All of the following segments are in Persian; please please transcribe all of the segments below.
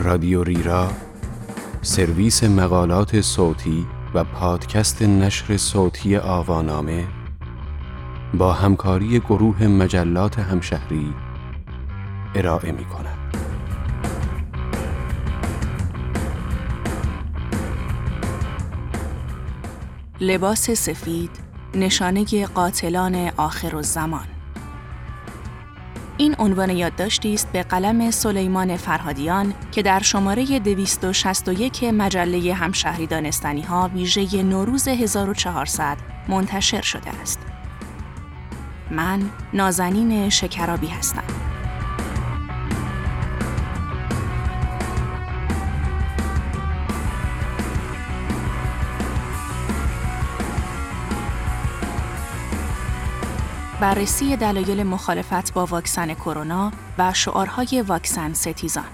رادیو ریرا، سرویس مقالات صوتی و پادکست نشر صوتی آوانامه، با همکاری گروه مجلات همشهری ارائه می‌کند. لباس سفید، نشانه قاتلان آخرالزمان. این عنوان یادداشتی است به قلم سلیمان فرهادیان که در شماره 261 مجله همشهری دانستنی‌ها ویژه نوروز 1400 منتشر شده است. من نازنین شکرابی هستم. بررسی دلایل مخالفت با واکسن کرونا و شعارهای واکسن ستیزان.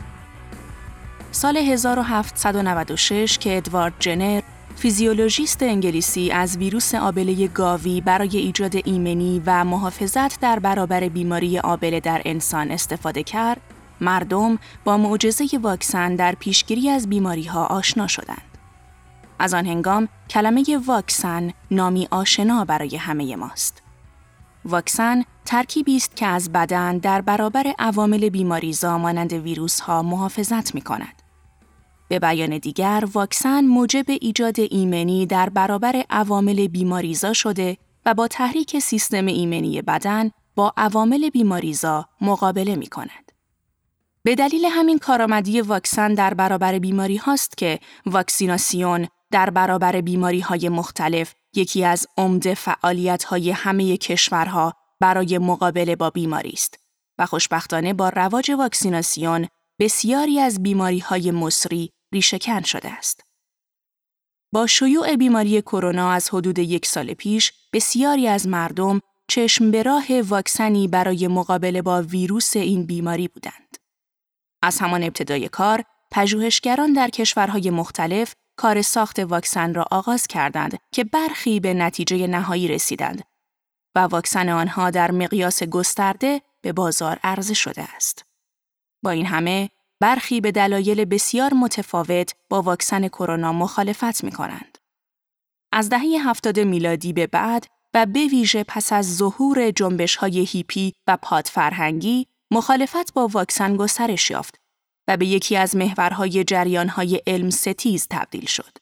سال 1796 که ادوارد جنر، فیزیولوژیست انگلیسی، از ویروس آبله گاوی برای ایجاد ایمنی و محافظت در برابر بیماری آبله در انسان استفاده کرد، مردم با معجزه واکسن در پیشگیری از بیماری‌ها آشنا شدند. از آن هنگام کلمه واکسن نامی آشنا برای همه ماست. واکسن ترکیبی است که از بدن در برابر عوامل بیماری‌زا مانند ویروس‌ها محافظت می‌کند. به بیان دیگر، واکسن موجب ایجاد ایمنی در برابر عوامل بیماریزا شده و با تحریک سیستم ایمنی بدن با عوامل بیماریزا مقابله می کند. به دلیل همین کارآمدی واکسن در برابر بیماری هاست که واکسیناسیون در برابر بیماری های مختلف یکی از عمده فعالیت های همه کشورها برای مقابله با بیماری است و خوشبختانه با رواج واکسیناسیون بسیاری از بیماری‌های مصری ریشه‌کن شده است. با شیوع بیماری کرونا از حدود 1 سال پیش، بسیاری از مردم چشم به راه واکسنی برای مقابله با ویروس این بیماری بودند. از همان ابتدای کار، پژوهشگران در کشورهای مختلف کار ساخت واکسن را آغاز کردند که برخی به نتیجه نهایی رسیدند و واکسن آنها در مقیاس گسترده به بازار عرضه شده است. با این همه، برخی به دلایل بسیار متفاوت با واکسن کرونا مخالفت می‌کنند. از دهه 70 میلادی به بعد و به ویژه پس از ظهور جنبش‌های هیپی و پادفرهنگی، مخالفت با واکسن گسترش یافت و به یکی از محورهای جریان‌های علم ستیز تبدیل شد.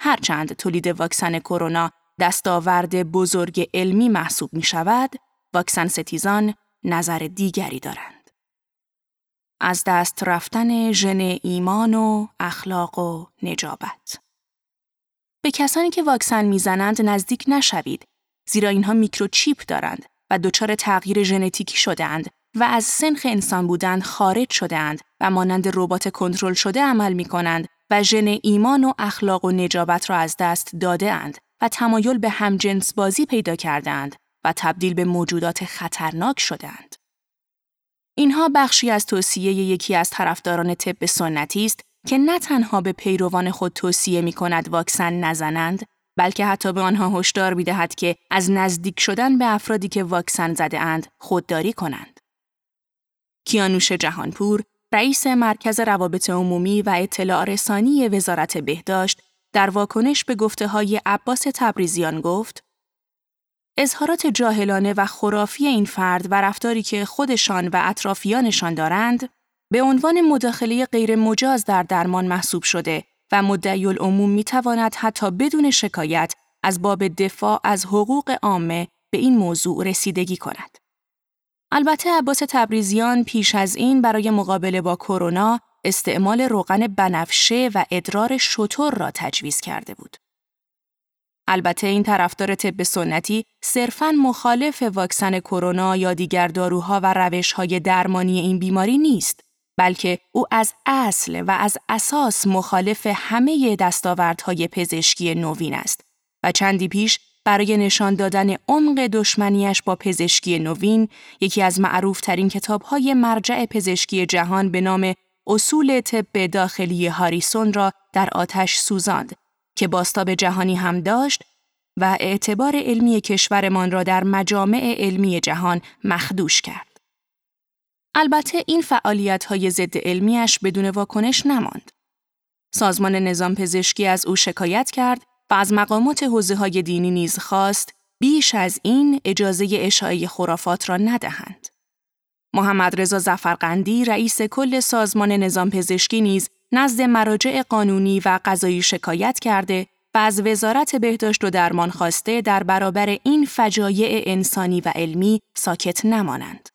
هرچند تولید واکسن کرونا دستاورد بزرگ علمی محسوب می‌شود، واکسن ستیزان نظر دیگری دارند. از دست رفتن ژن ایمان و اخلاق و نجابت. به کسانی که واکسن میزنند نزدیک نشوید، زیرا اینها میکروچیپ دارند و دچار تغییر ژنتیکی شده‌اند و از سنخ انسان بودن خارج شده‌اند و مانند ربات کنترل شده عمل می‌کنند و ژن ایمان و اخلاق و نجابت را از دست داده‌اند و تمایل به همجنس بازی پیدا کرده‌اند و تبدیل به موجودات خطرناک شده‌اند. اینها بخشی از توصیه یکی از طرفداران طب سنتی است که نه تنها به پیروان خود توصیه می‌کند واکسن نزنند، بلکه حتی به آنها هشدار می‌دهد که از نزدیک شدن به افرادی که واکسن زده‌اند خودداری کنند. کیانوش جهانپور، رئیس مرکز روابط عمومی و اطلاع رسانی وزارت بهداشت، در واکنش به گفته‌های عباس تبریزیان گفت: اظهارات جاهلانه و خرافی این فرد و رفتاری که خودشان و اطرافیانشان دارند، به عنوان مداخله غیر مجاز در درمان محسوب شده و مدعی العموم میتواند حتی بدون شکایت از باب دفاع از حقوق عامه به این موضوع رسیدگی کند. البته عباس تبریزیان پیش از این برای مقابله با کرونا استعمال روغن بنفشه و ادرار شتر را تجویز کرده بود. البته این طرفدار طب سنتی صرفاً مخالف واکسن کرونا یا دیگر داروها و روش‌های درمانی این بیماری نیست، بلکه او از اصل و از اساس مخالف همه دستاوردهای پزشکی نوین است و چندی پیش برای نشان دادن عمق دشمنیش با پزشکی نوین، یکی از معروف‌ترین کتاب‌های مرجع پزشکی جهان به نام اصول طب داخلی هاریسون را در آتش سوزاند که باستاب جهانی هم داشت و اعتبار علمی کشورمان را در مجامع علمی جهان مخدوش کرد. البته این فعالیت‌های ضد علمی‌اش بدون واکنش نماند. سازمان نظام پزشکی از او شکایت کرد و از مقامات حوزه‌های دینی نیز خواست بیش از این اجازه اشاعه خرافات را ندهند. محمد رضا ظفرقندی رئیس کل سازمان نظام پزشکی نیز نزد مراجع قانونی و قضایی شکایت کرده و از وزارت بهداشت و درمان خواسته در برابر این فجایع انسانی و علمی ساکت نمانند.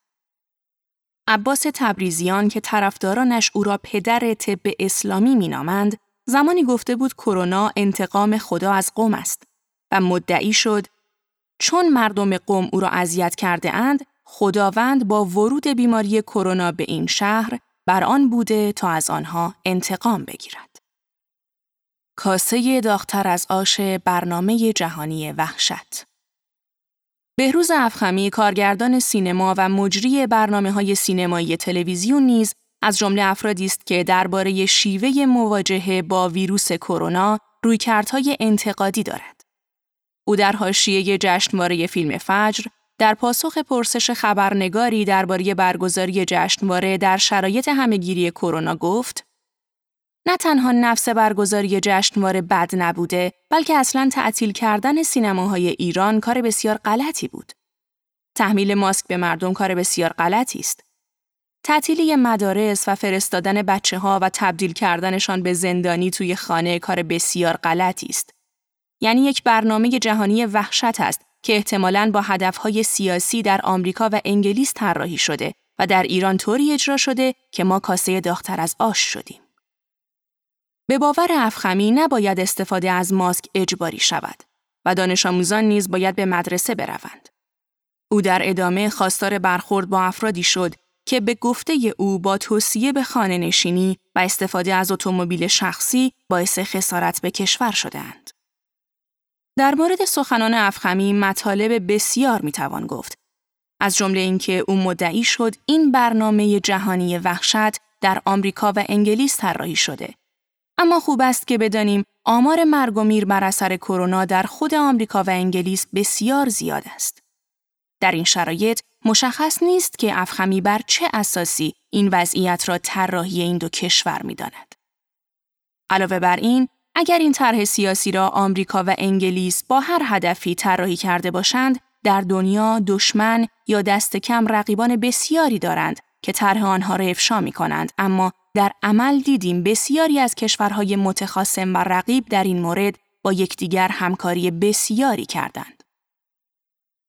عباس تبریزیان که طرفدارانش او را پدر طب اسلامی مینامند، زمانی گفته بود کرونا انتقام خدا از قم است و مدعی شد چون مردم قم او را اذیت کرده اند، خداوند با ورود بیماری کرونا به این شهر بر آن بوده تا از آنها انتقام بگیرد. کاسه داغ‌تر از آش برنامه جهانی وحشت. بهروز افخمی کارگردان سینما و مجری برنامه‌های سینمایی تلویزیون نیز از جمله افرادی است که درباره شیوه مواجهه با ویروس کرونا رویکردهای انتقادی دارد. او در حاشیه جشنواره فیلم فجر در پاسخ پرسش خبرنگاری درباره برگزاری جشنواره در شرایط همهگیری کرونا گفت: نه تنها نفس برگزاری جشنواره بد نبوده، بلکه اصلاً تعطیل کردن سینماهای ایران کار بسیار غلطی بود. تحمیل ماسک به مردم کار بسیار غلطی است. تعطیلی مدارس و فرستادن بچه‌ها و تبدیل کردنشان به زندانی توی خانه کار بسیار غلطی است. یعنی یک برنامه جهانی وحشت است که احتمالاً با هدفهای سیاسی در آمریکا و انگلیس طراحی شده و در ایران طوری اجرا شده که ما کاسه داغ‌تر از آش شدیم. به باور افخمی نباید استفاده از ماسک اجباری شود و دانش آموزان نیز باید به مدرسه بروند. او در ادامه خواستار برخورد با افرادی شد که به گفته او با توصیه به خانه نشینی و استفاده از اتومبیل شخصی باعث خسارت به کشور شدند. در مورد سخنان افخمی مطالب بسیار میتوان گفت. از جمله اینکه او مدعی شد این برنامه جهانی وحشت در آمریکا و انگلیس طراحی شده. اما خوب است که بدانیم آمار مرگ و میر بر اثر کرونا در خود آمریکا و انگلیس بسیار زیاد است. در این شرایط مشخص نیست که افخمی بر چه اساسی این وضعیت را طراحی این دو کشور می‌داند. علاوه بر این، اگر این طرح سیاسی را آمریکا و انگلیس با هر هدفی طراحی کرده باشند، در دنیا دشمن یا دست کم رقیبان بسیاری دارند که طرح آنها را افشا می‌کنند، اما در عمل دیدیم بسیاری از کشورهای متخاصم و رقیب در این مورد با یکدیگر همکاری بسیاری کردند.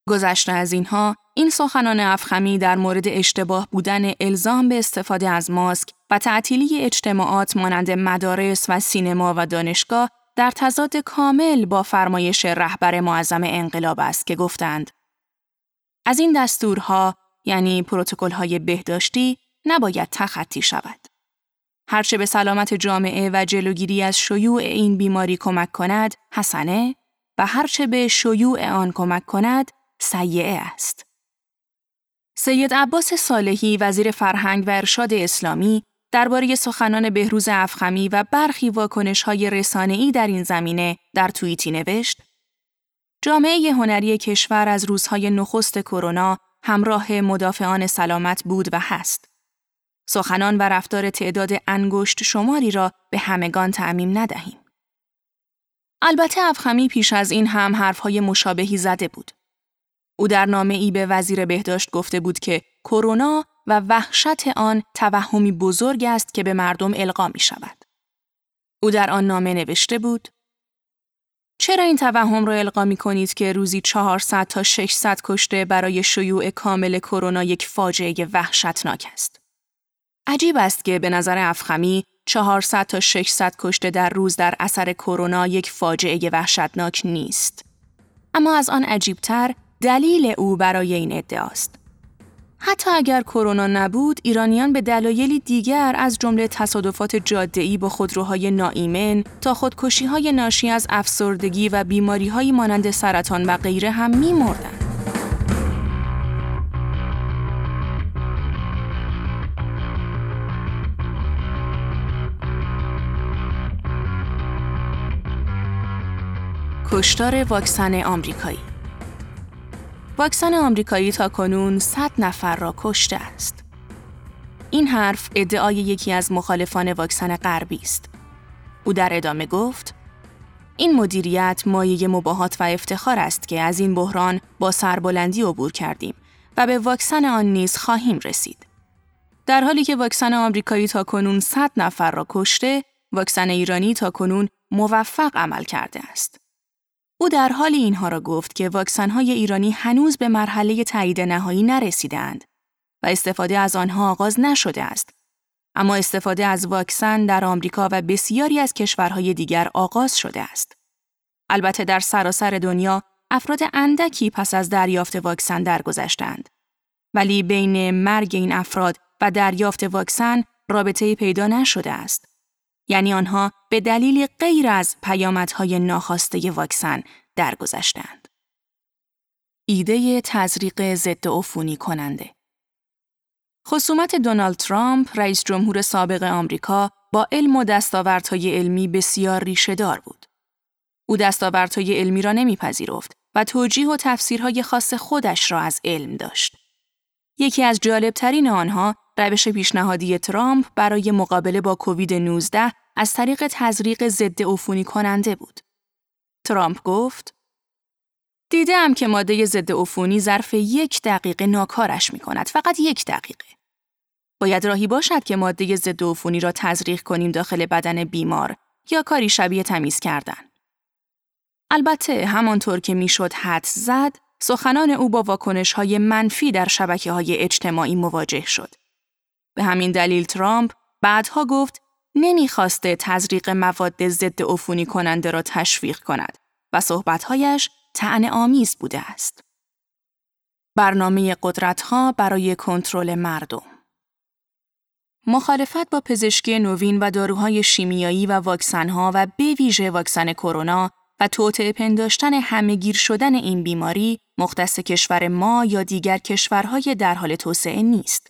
گذشته از اینها، این سخنان افخمی در مورد اشتباه بودن الزام به استفاده از ماسک و تعطیلی اجتماعات مانند مدارس و سینما و دانشگاه در تضاد کامل با فرمایش رهبر معظم انقلاب است که گفتند از این دستورها، یعنی پروتکل‌های بهداشتی، نباید تخطی شود. هرچه به سلامت جامعه و جلوگیری از شیوع این بیماری کمک کند، حسنه و هرچه به شیوع آن کمک کند، سیئه است. سید عباس صالحی وزیر فرهنگ و ارشاد اسلامی درباره سخنان بهروز افخمی و برخی واکنش‌های رسانه‌ای در این زمینه در توییتی نوشت: جامعه هنری کشور از روزهای نخست کرونا همراه مدافعان سلامت بود و هست. سخنان و رفتار تعداد انگشت شماری را به همگان تعمیم ندهیم. البته افخمی پیش از این هم حرفهای مشابهی زده بود. او در نامه‌ای به وزیر بهداشت گفته بود که کرونا و وحشت آن توهمی بزرگ است که به مردم القا می شود. او در آن نامه نوشته بود: چرا این توهم را القا می کنید که روزی 400 تا 600 کشته برای شیوع کامل کرونا یک فاجعه وحشتناک است؟ عجیب است که به نظر افخمی 400 تا 600 کشته در روز در اثر کرونا یک فاجعه وحشتناک نیست. اما از آن عجیب‌تر دلیل او برای این ادعاست. حتی اگر کرونا نبود، ایرانیان به دلایلی دیگر از جمله تصادفات جاده‌ای با خودروهای ناایمن تا خودکشی‌های ناشی از افسردگی و بیماری‌های مانند سرطان و غیره هم می‌مردند. کشتار واکسن آمریکایی. واکسن آمریکایی تاکنون 100 نفر را کشته است. این حرف ادعای یکی از مخالفان واکسن غربی است. او در ادامه گفت: این مدیریت مایه مباهات و افتخار است که از این بحران با سربلندی عبور کردیم و به واکسن آن نیز خواهیم رسید. در حالی که واکسن آمریکایی تا کنون 100 نفر را کشته، واکسن ایرانی تا کنون موفق عمل کرده است. او در حال اینها را گفت که واکسن‌های ایرانی هنوز به مرحله تایید نهایی نرسیدند و استفاده از آنها آغاز نشده است. اما استفاده از واکسن در آمریکا و بسیاری از کشورهای دیگر آغاز شده است. البته در سراسر دنیا افراد اندکی پس از دریافت واکسن درگذشتند. ولی بین مرگ این افراد و دریافت واکسن رابطه‌ای پیدا نشده است. یعنی آنها به دلیل غیر از پیامدهای ناخواسته واکسن درگذشتند. ایده تزریق ضد عفونی کننده. خصومت دونالد ترامپ، رئیس جمهور سابق آمریکا، با علم و دستاوردهای علمی بسیار ریشه‌دار بود. او دستاوردهای علمی را نمیپذیرفت و توجیه و تفسیرهای خاص خودش را از علم داشت. یکی از جالبترین آنها روش پیشنهادی ترامپ برای مقابله با کووید 19 از طریق تزریق ضد عفونی کننده بود. ترامپ گفت: دیدم که ماده ضد عفونی ظرف 1 دقیقه ناکارش می‌کند، فقط 1 دقیقه. باید راهی باشد که ماده ضد عفونی را تزریق کنیم داخل بدن بیمار یا کاری شبیه تمیز کردن. البته همانطور که میشد حدس زد، سخنان او با واکنش‌های منفی در شبکه‌های اجتماعی مواجه شد. به همین دلیل ترامپ بعدها گفت نمی‌خواسته تزریق مواد ضد عفونی کننده را تشویق کند و صحبت‌هایش طعنه‌آمیز بوده است. برنامه قدرت‌ها برای کنترل مردم. مخالفت با پزشکی نوین و داروهای شیمیایی و واکسن‌ها و به ویژه واکسن کرونا و توطئه پنداشتن همه‌گیر شدن این بیماری مختص کشور ما یا دیگر کشورهای در حال توسعه نیست،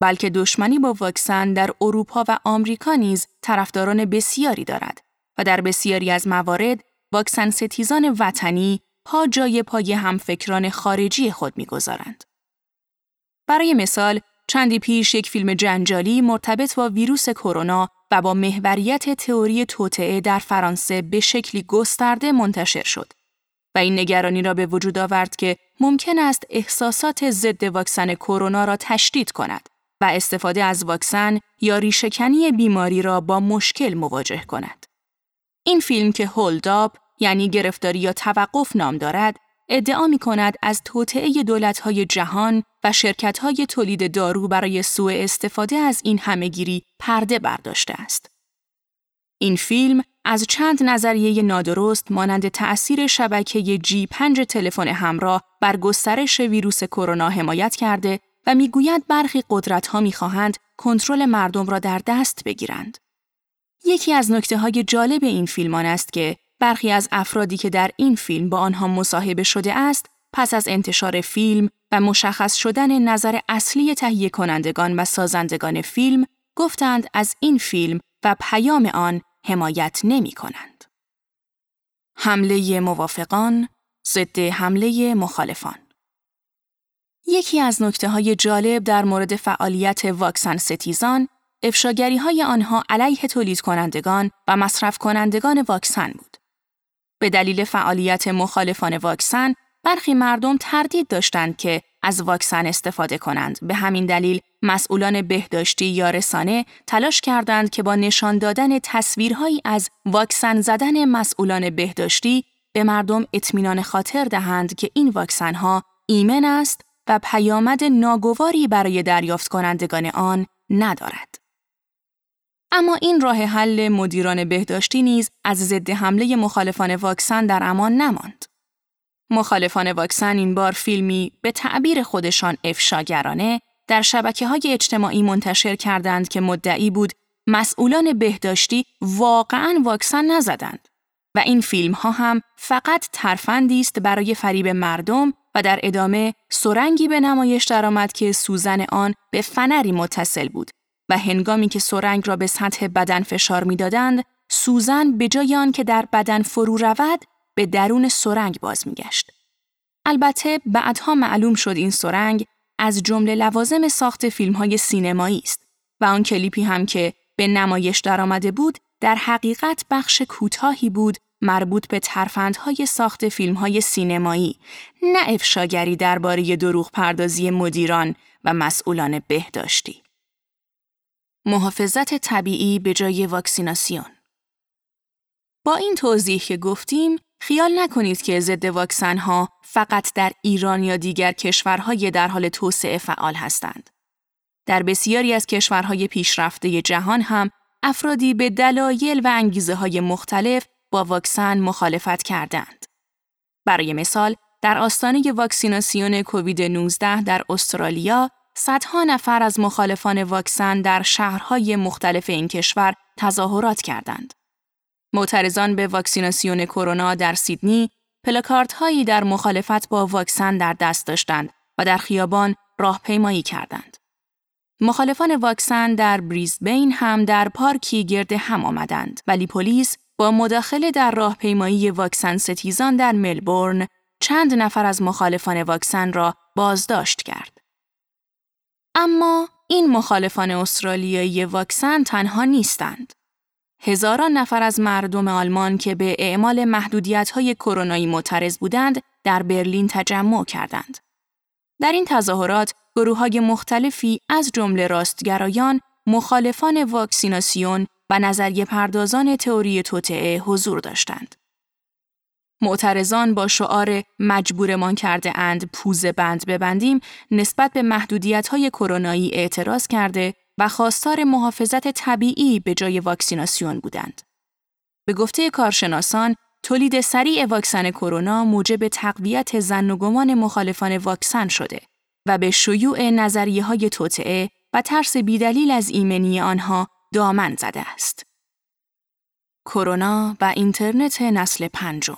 بلکه دشمنی با واکسن در اروپا و آمریکا نیز طرفداران بسیاری دارد و در بسیاری از موارد واکسن ستیزان وطنی پا جای پای همفکران خارجی خود می‌گذارند. برای مثال، چندی پیش یک فیلم جنجالی مرتبط با ویروس کرونا و با محوریت تئوری توطئه در فرانسه به شکلی گسترده منتشر شد و این نگرانی را به وجود آورد که ممکن است احساسات ضد واکسن کرونا را تشدید کند و استفاده از واکسن یا ریشه‌کنی بیماری را با مشکل مواجه کند. این فیلم که هولد آپ یعنی گرفتاری یا توقف نام دارد، ادعا می‌کند از توطئه دولت‌های جهان و شرکت‌های تولید دارو برای سوء استفاده از این همه‌گیری پرده برداشته است. این فیلم از چند نظریه نادرست مانند تأثیر شبکه G5 تلفن همراه بر گسترش ویروس کرونا حمایت کرده و می‌گوید برخی قدرت‌ها می‌خواهند کنترل مردم را در دست بگیرند. یکی از نکته‌های جالب این فیلم آن است که برخی از افرادی که در این فیلم با آنها مصاحبه شده است، پس از انتشار فیلم و مشخص شدن نظر اصلی تهیه کنندگان و سازندگان فیلم، گفتند از این فیلم و پیام آن حمایت نمی‌کنند. حمله موافقان ضد حمله مخالفان. یکی از نکته‌های جالب در مورد فعالیت واکسن ستیزان، افشاگری‌های آنها علیه تولید کنندگان و مصرف کنندگان واکسن بود. به دلیل فعالیت مخالفان واکسن، برخی مردم تردید داشتند که از واکسن استفاده کنند. به همین دلیل مسئولان بهداشتی یا رسانه تلاش کردند که با نشان دادن تصویرهایی از واکسن زدن مسئولان بهداشتی به مردم اطمینان خاطر دهند که این واکسن‌ها ایمن است و پیامد ناگواری برای دریافت کنندگان آن ندارد. اما این راه حل مدیران بهداشتی نیز از ضد حمله مخالفان واکسن در امان نماند. مخالفان واکسن این بار فیلمی به تعبیر خودشان افشاگرانه در شبکه‌های اجتماعی منتشر کردند که مدعی بود مسئولان بهداشتی واقعاً واکسن نزدند و این فیلم‌ها هم فقط ترفندی است برای فریب مردم و در ادامه سرنگی به نمایش درآمد که سوزن آن به فنری متصل بود و هنگامی که سرنگ را به سطح بدن فشار می‌دادند، سوزن به جای آن که در بدن فرو رود، به درون سرنگ باز می‌گشت. البته بعدها معلوم شد این سرنگ از جمله لوازم ساخت فیلم‌های سینمایی است و آن کلیپی هم که به نمایش درآمده بود در حقیقت بخش کوتاهی بود مربوط به ترفندهای ساخت فیلم‌های سینمایی، نه افشاگری درباره دروغ پردازی مدیران و مسئولان بهداشتی. محافظت طبیعی به جای واکسیناسیون. با این توضیح که گفتیم، خیال نکنید که ضد واکسن‌ها فقط در ایران یا دیگر کشورهای در حال توسعه فعال هستند. در بسیاری از کشورهای پیشرفته جهان هم افرادی به دلایل و انگیزه‌های مختلف با واکسن مخالفت کردند. برای مثال، در آستانه واکسیناسیون کووید 19 در استرالیا، صدها نفر از مخالفان واکسن در شهرهای مختلف این کشور تظاهرات کردند. معترضان به واکسیناسیون کرونا در سیدنی، پلاکاردهایی در مخالفت با واکسن در دست داشتند و در خیابان راهپیمایی کردند. مخالفان واکسن در بریزبین هم در پارکی گرد هم آمدند، ولی پلیس با مداخله در راهپیمایی واکسن ستیزان در ملبورن، چند نفر از مخالفان واکسن را بازداشت کرد. اما این مخالفان استرالیایی واکسن تنها نیستند. هزاران نفر از مردم آلمان که به اعمال محدودیت‌های کرونایی معترض بودند، در برلین تجمع کردند. در این تظاهرات، گروه‌های مختلفی از جمله راستگرایان، مخالفان واکسیناسیون و نظریه پردازان تئوری توطئه حضور داشتند. معترضان با شعار مجبورمان کرده اند پوزه بند ببندیم نسبت به محدودیت‌های کرونایی اعتراض کرده و خواستار محافظت طبیعی به جای واکسیناسیون بودند. به گفته کارشناسان، تولید سریع واکسن کرونا موجب تقویت ظن و گمان مخالفان واکسن شده و به شیوع نظریه‌های توطئه و ترس بی‌دلیل از ایمنی آنها دامن زده است. کرونا و اینترنت نسل پنجم.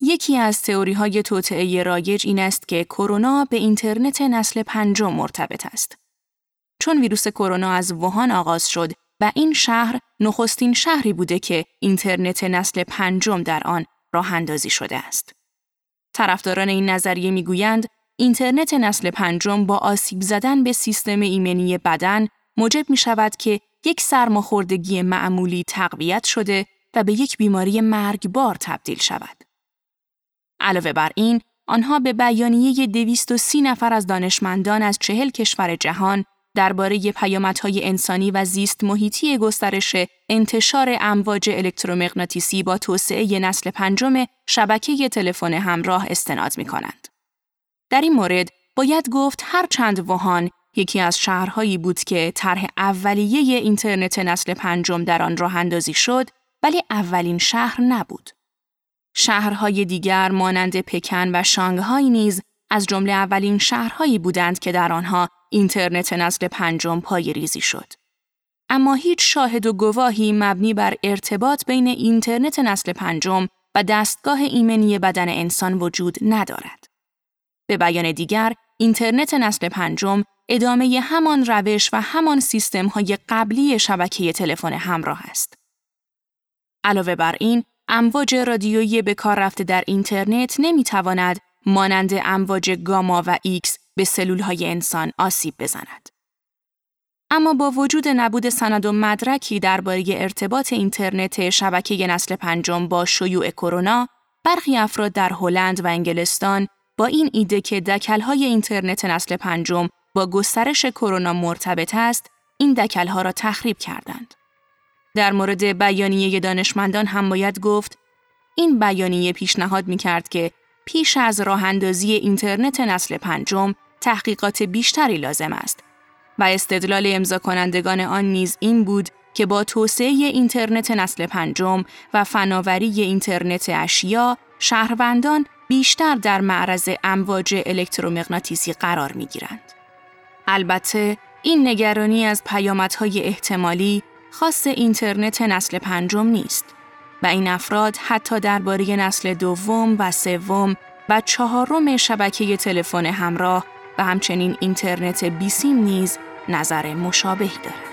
یکی از تئوری‌های توطئه رایج این است که کرونا به اینترنت نسل پنجم مرتبط است. چون ویروس کرونا از ووهان آغاز شد و این شهر نخستین شهری بوده که اینترنت نسل پنجم در آن راه اندازی شده است. طرفداران این نظریه می‌گویند اینترنت نسل پنجم با آسیب زدن به سیستم ایمنی بدن موجب می‌شود که یک سرماخوردگی معمولی تقویت شده و به یک بیماری مرگبار تبدیل شود. علاوه بر این، آنها به بیانیه 230 نفر از دانشمندان از 40 کشور جهان درباره پیامدهای انسانی و زیست محیطی گسترش انتشار امواج الکترومغناطیسی با توسعه نسل پنجم شبکه تلفن همراه استناد می‌کنند. در این مورد باید گفت هر چند ووهان یکی از شهرهایی بود که طرح اولیه اینترنت نسل پنجم در آن راه اندازی شد، ولی اولین شهر نبود. شهرهای دیگر مانند پکن و شانگهای نیز از جمله اولین شهرهایی بودند که در آنها اینترنت نسل پنجم پایه‌ریزی شد. اما هیچ شاهد و گواهی مبنی بر ارتباط بین اینترنت نسل پنجم و دستگاه ایمنی بدن انسان وجود ندارد. به بیان دیگر، اینترنت نسل پنجم ادامه همان روش و همان سیستم‌های قبلی شبکه تلفن همراه است. علاوه بر این، امواج رادیویی به کار رفته در اینترنت نمی‌تواند مانند امواج گاما و ایکس به سلول‌های انسان آسیب بزند. اما با وجود نبود سند و مدرکی درباره ارتباط اینترنت شبکه نسل پنجم با شیوع کرونا، برخی افراد در هلند و انگلستان با این ایده که دکل‌های اینترنت نسل پنجم با گسترش کرونا مرتبط است، این دکل‌ها را تخریب کردند. در مورد بیانیه دانشمندان هم باید گفت، این بیانیه پیشنهاد می‌کرد که پیش از راه اندازی اینترنت نسل پنجم تحقیقات بیشتری لازم است و استدلال امضا کنندگان آن نیز این بود که با توسعه اینترنت نسل پنجم و فناوری اینترنت اشیا، شهروندان بیشتر در معرض امواج الکترومغناطیسی قرار می‌گیرند. البته این نگرانی از پیامدهای احتمالی خاص اینترنت نسل پنجم نیست و این افراد حتی درباره نسل دوم و سوم و چهارم شبکه تلفن همراه و همچنین اینترنت بیسیم نیز نظر مشابهی دارند.